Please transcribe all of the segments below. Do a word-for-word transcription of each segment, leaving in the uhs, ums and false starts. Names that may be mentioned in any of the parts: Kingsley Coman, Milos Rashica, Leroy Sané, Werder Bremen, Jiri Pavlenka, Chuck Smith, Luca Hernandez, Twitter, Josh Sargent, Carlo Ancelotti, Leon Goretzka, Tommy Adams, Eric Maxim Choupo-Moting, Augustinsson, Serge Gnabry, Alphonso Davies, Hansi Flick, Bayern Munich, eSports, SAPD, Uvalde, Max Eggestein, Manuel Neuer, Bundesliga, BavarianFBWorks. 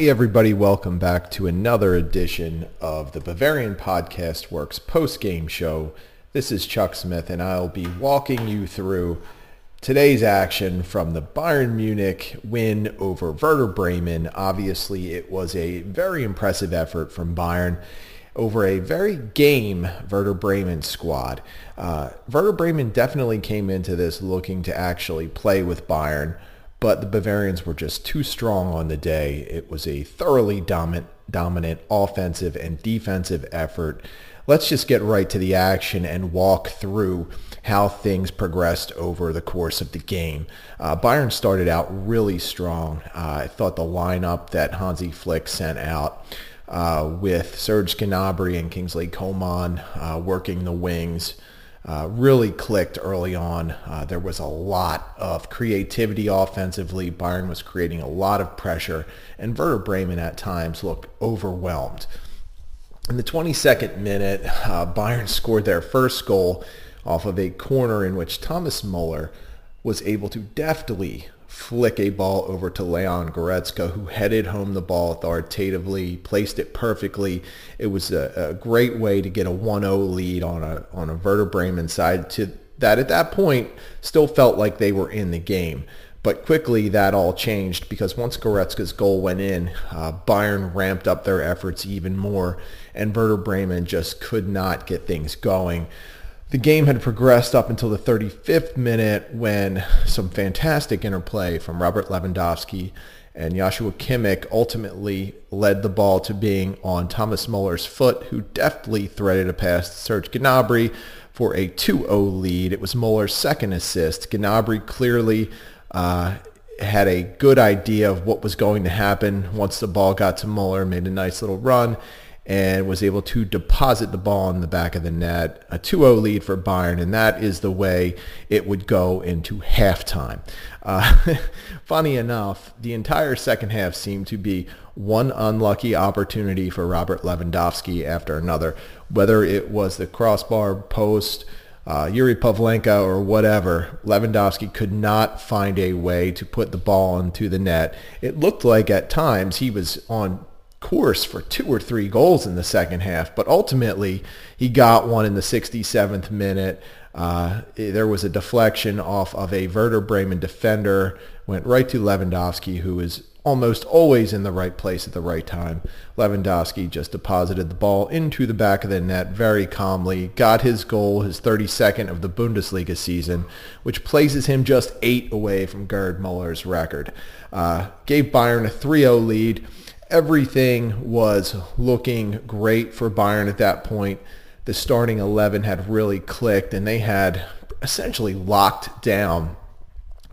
Hey everybody, welcome back to another edition of the Bavarian Podcast Works post-game show. This is Chuck Smith and I'll be walking you through today's action from the Bayern Munich win over Werder Bremen. Obviously, it was a very impressive effort from Bayern over a very game Werder Bremen squad. Uh, Werder Bremen definitely came into this looking to actually play with Bayern, but the Bavarians were just too strong on the day. It was a thoroughly dominant, dominant offensive and defensive effort. Let's just get right to the action and walk through how things progressed over the course of the game. Uh, Bayern started out really strong. Uh, I thought the lineup that Hansi Flick sent out uh, with Serge Gnabry and Kingsley Coman uh, working the wings Uh, really clicked early on. Uh, there was a lot of creativity offensively. Bayern was creating a lot of pressure, and Werder Bremen at times looked overwhelmed. In the twenty-second minute, uh, Bayern scored their first goal off of a corner in which Thomas Müller was able to deftly flick a ball over to Leon Goretzka, who headed home the ball authoritatively, placed it perfectly. It was a, a great way to get a one nil lead on a on a Werder Bremen side to that at that point still felt like they were in the game. But quickly that all changed because once Goretzka's goal went in, uh, Bayern ramped up their efforts even more, and Werder Bremen just could not get things going. The game had progressed up until the thirty-fifth minute when some fantastic interplay from Robert Lewandowski and Joshua Kimmich ultimately led the ball to being on Thomas Müller's foot, who deftly threaded a pass to Serge Gnabry for a two nil lead. It was Müller's second assist. Gnabry clearly uh, had a good idea of what was going to happen once the ball got to Müller, made a nice little run, and was able to deposit the ball in the back of the net. A two nil lead for Bayern, and that is the way it would go into halftime. Uh, funny enough, the entire second half seemed to be one unlucky opportunity for Robert Lewandowski after another, whether it was the crossbar, post, uh, Jiri Pavlenka, or whatever. Lewandowski could not find a way to put the ball into the net. It looked like at times he was on course for two or three goals in the second half, but ultimately he got one in the sixty-seventh minute. Uh, there was a deflection off of a Werder Bremen defender, went right to Lewandowski, who is almost always in the right place at the right time. Lewandowski just deposited the ball into the back of the net very calmly, got his goal, his thirty-second of the Bundesliga season, which places him just eight away from Gerd Müller's record. Uh, gave Bayern a three nil lead. Everything was looking great for Bayern at that point. The starting eleven had really clicked, and they had essentially locked down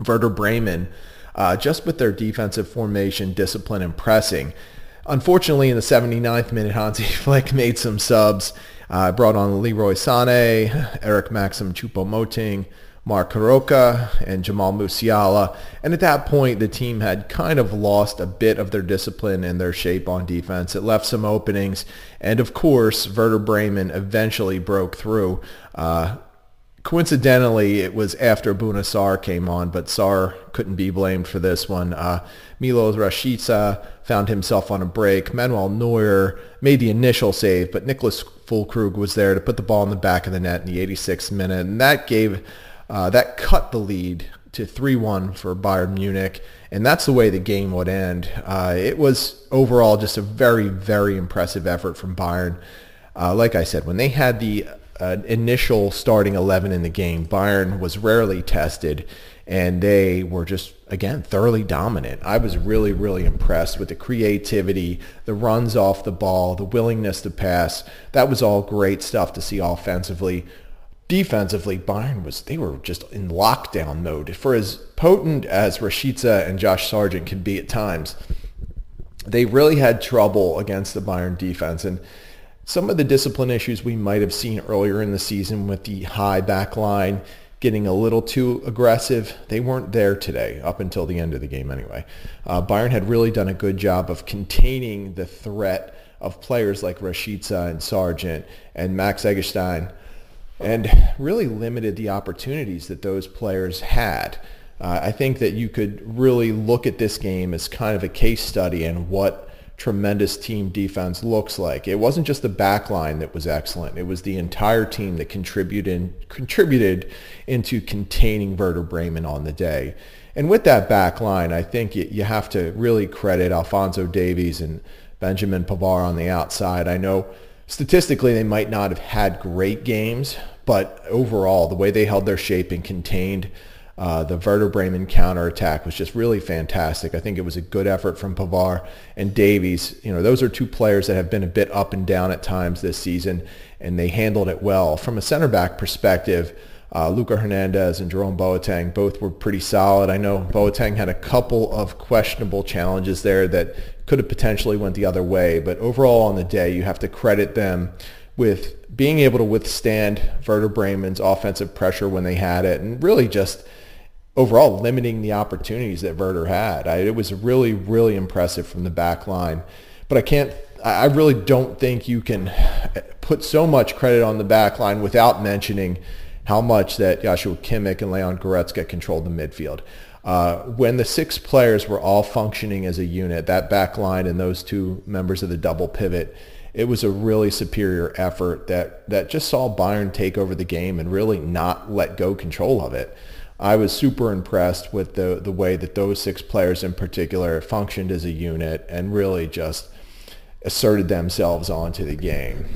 Werder Bremen uh, just with their defensive formation, discipline, and pressing. Unfortunately, in the seventy-ninth minute, Hansi Flick made some subs. Uh, brought on Leroy Sané, Eric Maxim Choupo-Moting, Mark Roca, and Jamal Musiala. And at that point, the team had kind of lost a bit of their discipline and their shape on defense. It left some openings. And of course, Werder Bremen eventually broke through. Uh, coincidentally, it was after Buna Sarr came on, but Sarr couldn't be blamed for this one. Uh, Milos Rashica found himself on a break. Manuel Neuer made the initial save, but Nicholas Fulkrug was there to put the ball in the back of the net in the eighty-sixth minute. And that gave... Uh, that cut the lead to three one for Bayern Munich, and that's the way the game would end. Uh, it was overall just a very, very impressive effort from Bayern. Uh, like I said, when they had the uh, initial starting eleven in the game, Bayern was rarely tested, and they were just, again, thoroughly dominant. I was really, really impressed with the creativity, the runs off the ball, the willingness to pass. That was all great stuff to see offensively. Defensively, Bayern was, they were just in lockdown mode. For as potent as Rashica and Josh Sargent can be at times, they really had trouble against the Bayern defense. And some of the discipline issues we might have seen earlier in the season with the high back line getting a little too aggressive, they weren't there today, up until the end of the game anyway. Uh, Bayern had really done a good job of containing the threat of players like Rashica and Sargent and Max Eggestein, and really limited the opportunities that those players had. Uh, I think that you could really look at this game as kind of a case study in what tremendous team defense looks like. It wasn't just the back line that was excellent. It was the entire team that contributed contributed into containing Werder Bremen on the day. And with that back line, I think you, you have to really credit Alphonso Davies and Benjamin Pavard on the outside. I know statistically they might not have had great games, but overall the way they held their shape and contained Uh, the Werder Bremen counterattack was just really fantastic. I think it was a good effort from Pavard and Davies. You know, those are two players that have been a bit up and down at times this season, and they handled it well. From a center back perspective, uh, Luca Hernandez and Jerome Boateng both were pretty solid. I know Boateng had a couple of questionable challenges there that could have potentially went the other way, but overall on the day, you have to credit them with being able to withstand Werder Bremen's offensive pressure when they had it, and really just overall limiting the opportunities that Werder had. I, it was really, really impressive from the back line. But I can't, I really don't think you can put so much credit on the back line without mentioning how much that Joshua Kimmich and Leon Goretzka controlled the midfield. Uh, when the six players were all functioning as a unit, that back line and those two members of the double pivot, it was a really superior effort that, that just saw Bayern take over the game and really not let go control of it. I was super impressed with the the way that those six players in particular functioned as a unit and really just asserted themselves onto the game.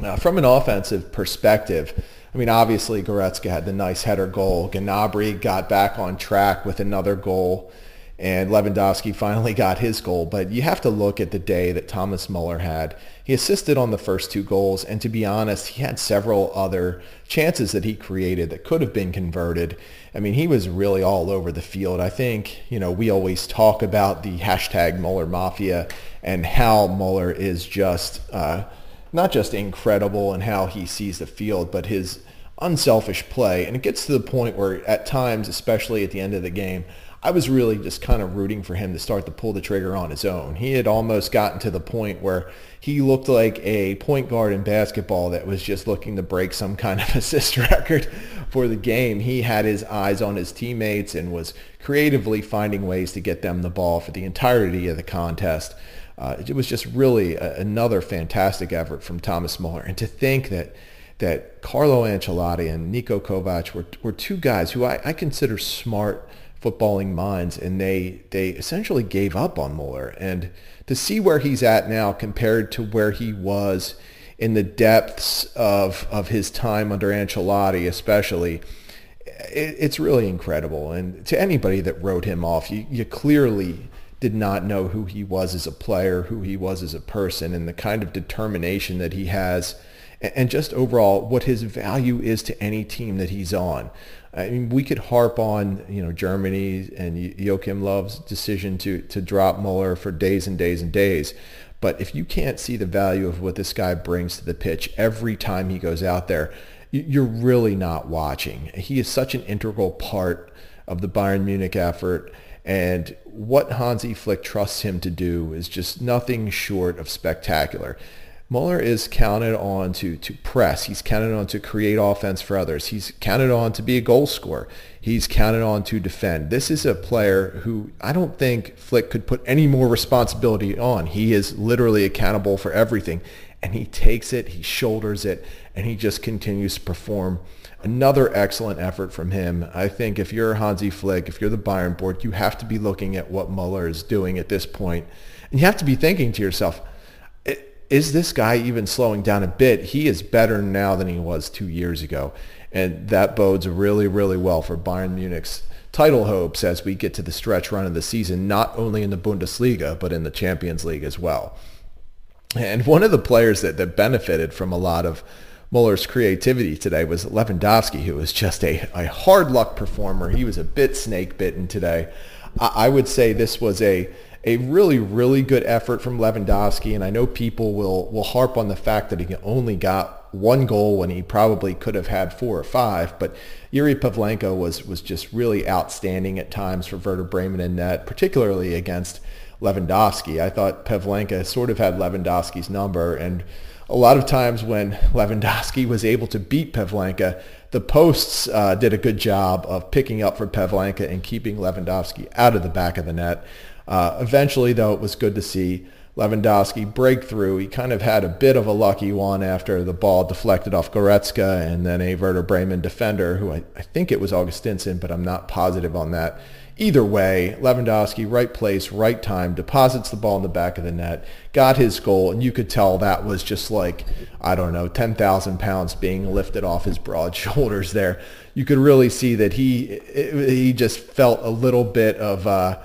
Now, from an offensive perspective, I mean, obviously Goretzka had the nice header goal. Gnabry got back on track with another goal, and Lewandowski finally got his goal. But you have to look at the day that Thomas Müller had. He assisted on the first two goals, and to be honest, he had several other chances that he created that could have been converted. I mean, he was really all over the field. I think, you know, we always talk about the hashtag Müller Mafia and how Müller is just, uh, not just incredible in how he sees the field, but his unselfish play. And it gets to the point where at times, especially at the end of the game, I was really just kind of rooting for him to start to pull the trigger on his own. He had almost gotten to the point where he looked like a point guard in basketball that was just looking to break some kind of assist record for the game. He had his eyes on his teammates and was creatively finding ways to get them the ball for the entirety of the contest. Uh, it was just really a, another fantastic effort from Thomas Müller. And to think that that Carlo Ancelotti and Nico Kovac were, were two guys who I, I consider smart footballing minds, and they they essentially gave up on Müller. And to see where he's at now compared to where he was in the depths of of his time under Ancelotti especially, it, it's really incredible. And to anybody that wrote him off, you, you clearly did not know who he was as a player, who he was as a person, and the kind of determination that he has, and just overall what his value is to any team that he's on. I mean, we could harp on, you know, Germany and Joachim Love's decision to to drop Müller for days and days and days. But if you can't see the value of what this guy brings to the pitch every time he goes out there, you're really not watching. He is such an integral part of the Bayern Munich effort. And what Hansi Flick trusts him to do is just nothing short of spectacular. Müller is counted on to, to press. He's counted on to create offense for others. He's counted on to be a goal scorer. He's counted on to defend. This is a player who I don't think Flick could put any more responsibility on. He is literally accountable for everything. And he takes it, he shoulders it, and he just continues to perform. Another excellent effort from him. I think if you're Hansi Flick, if you're the Bayern board, you have to be looking at what Müller is doing at this point. And you have to be thinking to yourself, is this guy even slowing down a bit? He is better now than he was two years ago. And that bodes really, really well for Bayern Munich's title hopes as we get to the stretch run of the season, not only in the Bundesliga, but in the Champions League as well. And one of the players that, that benefited from a lot of Müller's creativity today was Lewandowski, who was just a, a hard luck performer. He was a bit snake-bitten today. I, I would say this was a... A really, really good effort from Lewandowski, and I know people will, will harp on the fact that he only got one goal when he probably could have had four or five, but Jiri Pavlenka was, was just really outstanding at times for Werder Bremen in net, particularly against Lewandowski. I thought Pavlenka sort of had Lewandowski's number, and a lot of times when Lewandowski was able to beat Pavlenka, the posts uh, did a good job of picking up for Pavlenka and keeping Lewandowski out of the back of the net. Uh, eventually, though, it was good to see Lewandowski break through. He kind of had a bit of a lucky one after the ball deflected off Goretzka and then a Werder Bremen defender, who I, I think it was Augustinsson, but I'm not positive on that. Either way, Lewandowski, right place, right time, deposits the ball in the back of the net, got his goal, and you could tell that was just like, I don't know, ten thousand pounds being lifted off his broad shoulders there. You could really see that he he just felt a little bit of, uh,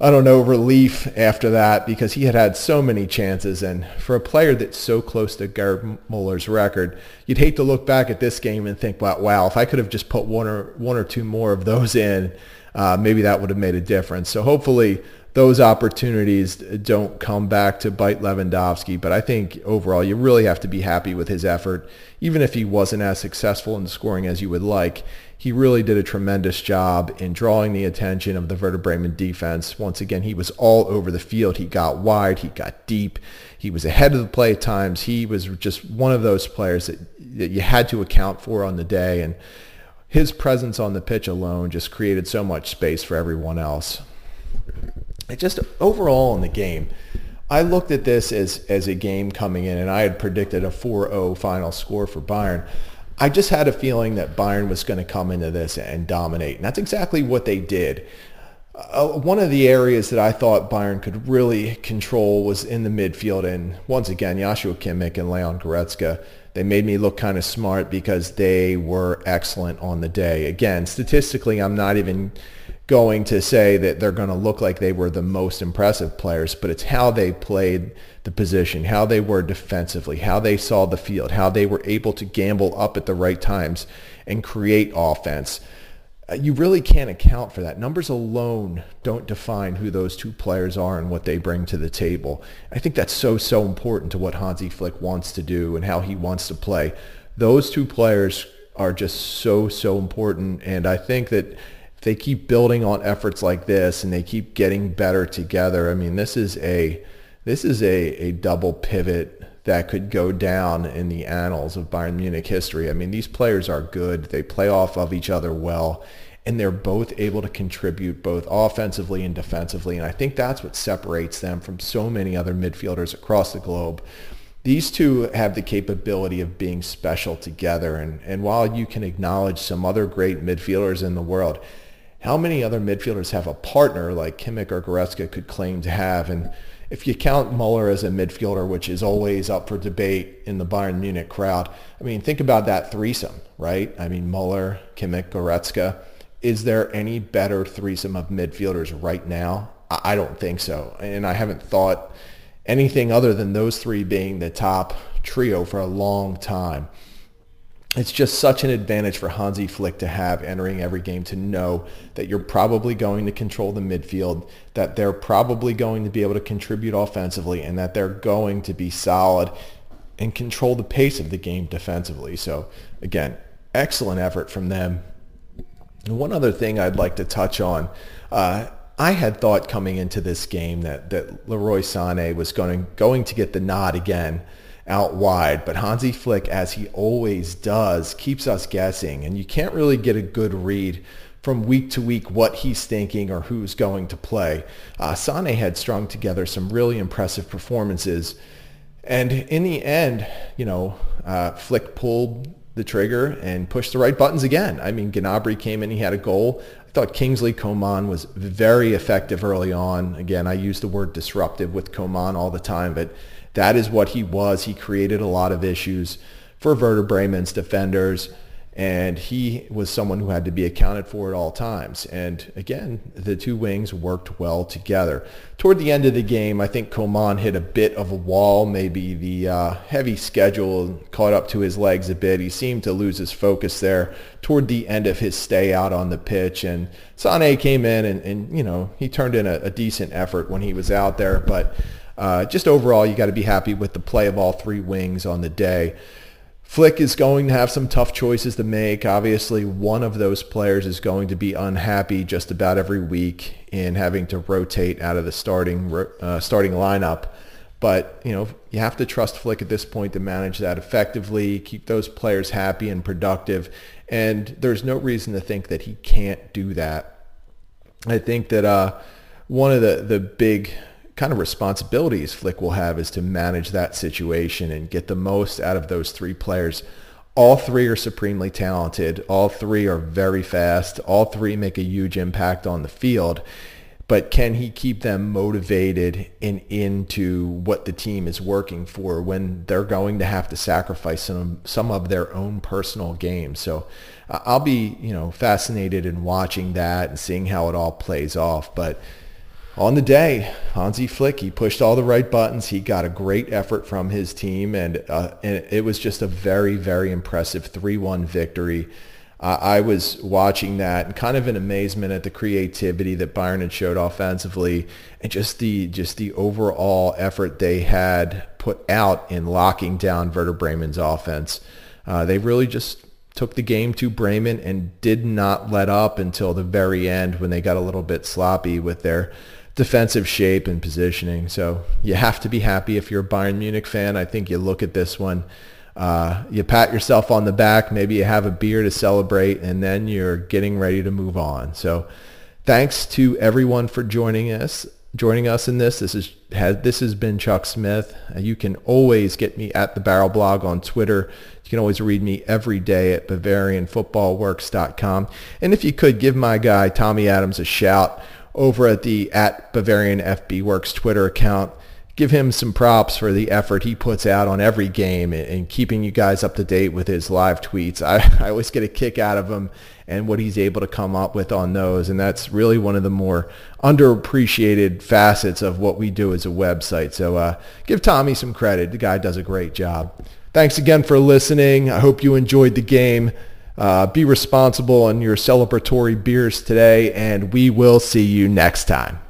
I don't know, relief after that, because he had had so many chances. And for a player that's so close to Gerd Muller's record, you'd hate to look back at this game and think, wow, wow if I could have just put one or, one or two more of those in, Uh, maybe that would have made a difference. So hopefully those opportunities don't come back to bite Lewandowski. But I think overall you really have to be happy with his effort. Even if he wasn't as successful in scoring as you would like, he really did a tremendous job in drawing the attention of the Werder Bremen defense. Once again, he was all over the field. He got wide. He got deep. He was ahead of the play at times. He was just one of those players that, that you had to account for on the day. And his presence on the pitch alone just created so much space for everyone else. It just overall in the game, I looked at this as, as a game coming in, and I had predicted a four oh final score for Bayern. I just had a feeling that Bayern was going to come into this and dominate, and that's exactly what they did. Uh, one of the areas that I thought Bayern could really control was in the midfield, and once again, Joshua Kimmich and Leon Goretzka, they made me look kind of smart because they were excellent on the day. Again, statistically, I'm not even going to say that they're going to look like they were the most impressive players, but it's how they played the position, how they were defensively, how they saw the field, how they were able to gamble up at the right times and create offense. You really can't account for that. Numbers alone don't define who those two players are and what they bring to the table. I think that's so, so important to what Hansi Flick wants to do and how he wants to play. Those two players are just so, so important. And I think that if they keep building on efforts like this and they keep getting better together, I mean, this is a, this is a, a double pivot that could go down in the annals of Bayern Munich history. I mean, these players are good. They play off of each other well, and they're both able to contribute both offensively and defensively. And I think that's what separates them from so many other midfielders across the globe. These two have the capability of being special together. And, and while you can acknowledge some other great midfielders in the world, how many other midfielders have a partner like Kimmich or Goretzka could claim to have? And if you count Müller as a midfielder, which is always up for debate in the Bayern Munich crowd, I mean, think about that threesome, right? I mean, Müller, Kimmich, Goretzka. Is there any better threesome of midfielders right now? I don't think so. And I haven't thought anything other than those three being the top trio for a long time. It's just such an advantage for Hansi Flick to have entering every game, to know that you're probably going to control the midfield, that they're probably going to be able to contribute offensively, and that they're going to be solid and control the pace of the game defensively. So, again, excellent effort from them. And one other thing I'd like to touch on, uh, I had thought coming into this game that, that Leroy Sané was going, going to get the nod again out wide, but Hansi Flick, as he always does, keeps us guessing, and you can't really get a good read from week to week what he's thinking or who's going to play. Uh, Sané had strung together some really impressive performances, and in the end, you know, uh, Flick pulled the trigger and pushed the right buttons again. I mean, Gnabry came in, he had a goal. I thought Kingsley Coman was very effective early on. Again, I use the word disruptive with Coman all the time, but that is what he was. He created a lot of issues for Werder Bremen's defenders, and he was someone who had to be accounted for at all times. And again, the two wings worked well together. Toward the end of the game, I think Coman hit a bit of a wall. Maybe the uh, heavy schedule caught up to his legs a bit. He seemed to lose his focus there toward the end of his stay out on the pitch. And Sané came in, and, and you know, he turned in a, a decent effort when he was out there, but Uh, just overall, you got to be happy with the play of all three wings on the day. Flick is going to have some tough choices to make. Obviously, one of those players is going to be unhappy just about every week in having to rotate out of the starting uh, starting lineup. But, you know, you have to trust Flick at this point to manage that effectively, keep those players happy and productive. And there's no reason to think that he can't do that. I think that uh, one of the, the big kind of responsibilities Flick will have is to manage that situation and get the most out of those three players. All three are supremely talented. All three are very fast. All three make a huge impact on the field. But can he keep them motivated and into what the team is working for when they're going to have to sacrifice some some of their own personal games? So uh, I'll be, you know, fascinated in watching that and seeing how it all plays off. But on the day, Hansi Flick, he pushed all the right buttons. He got a great effort from his team, and, uh, and it was just a very, very impressive three one victory. Uh, I was watching that and kind of in amazement at the creativity that Bayern had showed offensively, and just the just the overall effort they had put out in locking down Werder Bremen's offense. Uh, they really just took the game to Bremen and did not let up until the very end when they got a little bit sloppy with their defensive shape and positioning. So you have to be happy if you're a Bayern Munich fan. I think you look at this one, Uh, you pat yourself on the back, maybe you have a beer to celebrate, and then you're getting ready to move on. So thanks to everyone for joining us, joining us in this. This is, has, this has been Chuck Smith. You can always get me at the Barrel Blog on Twitter. You can always read me every day at Bavarian Football Works dot com. And if you could give my guy, Tommy Adams, a shout over at the at BavarianFBWorks Twitter account. Give him some props for the effort he puts out on every game and keeping you guys up to date with his live tweets. I, I always get a kick out of him and what he's able to come up with on those, and that's really one of the more underappreciated facets of what we do as a website. So uh, give Tommy some credit. The guy does a great job. Thanks again for listening. I hope you enjoyed the game. Uh, be responsible on your celebratory beers today, and we will see you next time.